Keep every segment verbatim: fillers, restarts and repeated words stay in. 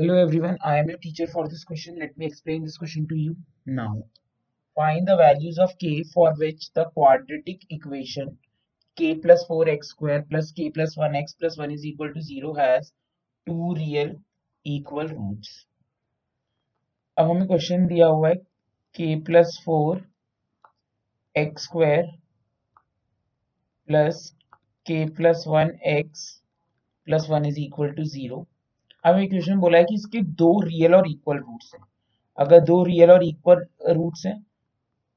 Hello everyone, I am your teacher for this question. Let me explain this question to you now. Find the values of k for which the quadratic equation k plus four x square plus k plus one x plus one is equal to zero has two real equal roots. अब हमें question दिया हुआ है k plus four x square plus k plus one x plus one is equal to zero. अब equation बोला है कि इसके दो रियल और इक्वल रूट्स हैं। अगर दो रियल और इक्वल रूट्स हैं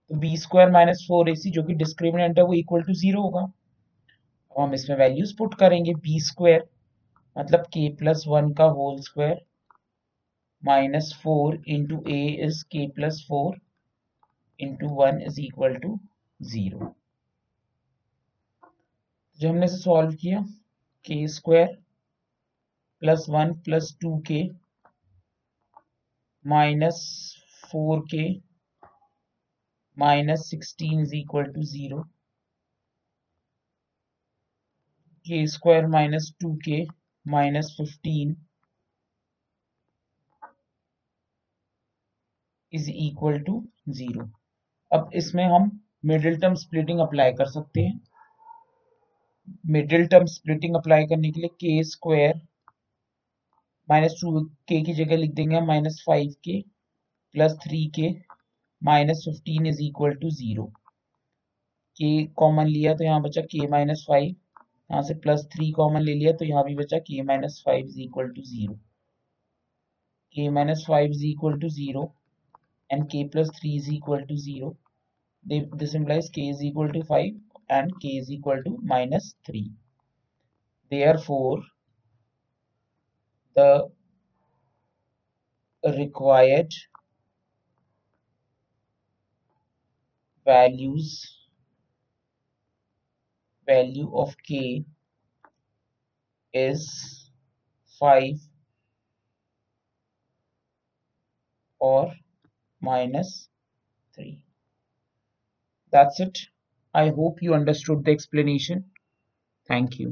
तो b square minus four a c जो कि डिस्क्रिमिनेंट है वो इक्वल टू जीरो होगा। अब हम इसमें वैल्यूज पुट करेंगे। बी स्क्वायर मतलब के प्लस वन का whole square minus four into a is k plus four into one is equal to zero. जो हमने इसे सॉल्व किया k square plus one plus two k minus four k minus sixteen is equal to zero. K square minus two k minus fifteen is equal to zero. अब इसमें हम middle term splitting apply कर सकते हैं। Middle term splitting apply करने के लिए के स्क्वायर माइनस टू के की जगह लिख देंगे माइनस फाइव के प्लस थ्री के minus fifteen is equal to zero. K common लिया तो यहाँ बचा के माइनस फाइव, यहाँ से प्लस थ्री कॉमन ले लिया तो यहाँ भी बचा k minus five is equal to zero. K minus five is equal to zero and k plus three is equal to zero. This implies के is equal to five and के is equal to minus three. Therefore the required values value of k is five or minus three. That's it. I hope you understood the explanation. Thank you.